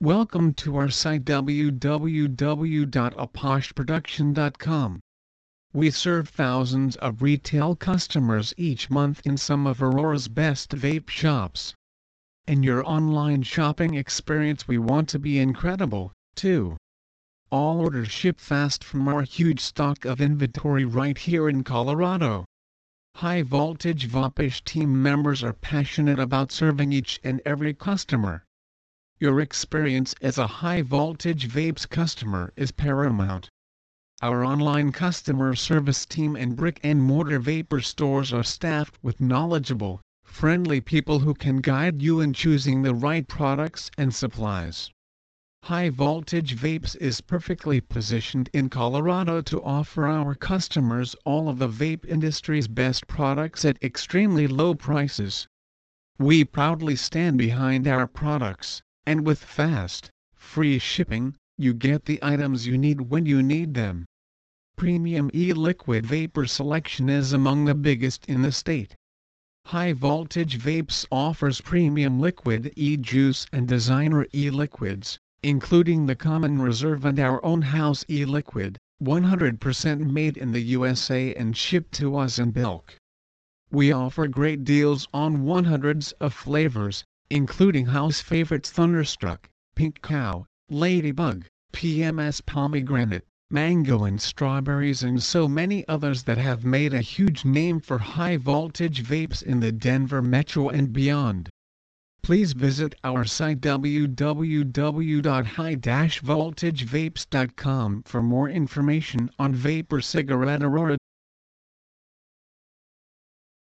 Welcome to our site www.aposhproduction.com. We serve thousands of retail customers each month in some of Aurora's best vape shops. And your online shopping experience we want to be incredible, too. All orders ship fast from our huge stock of inventory right here in Colorado. High Voltage Vapes team members are passionate about serving each and every customer. Your experience as a High Voltage Vapes customer is paramount. Our online customer service team and brick-and-mortar vapor stores are staffed with knowledgeable, friendly people who can guide you in choosing the right products and supplies. High Voltage Vapes is perfectly positioned in Colorado to offer our customers all of the vape industry's best products at extremely low prices. We proudly stand behind our products. And with fast, free shipping, you get the items you need when you need them. Premium e-liquid vapor selection is among the biggest in the state. High Voltage Vapes offers premium liquid e-juice and designer e-liquids, including the Common Reserve and our own house e-liquid, 100% made in the USA and shipped to us in bulk. We offer great deals on 100s of flavors, including house favorites Thunderstruck, Pink Cow, Ladybug, PMS Pomegranate, Mango and Strawberries, and so many others that have made a huge name for High Voltage Vapes in the Denver metro and beyond. Please visit our site www.high-voltagevapes.com for more information on vapor cigarette Aurora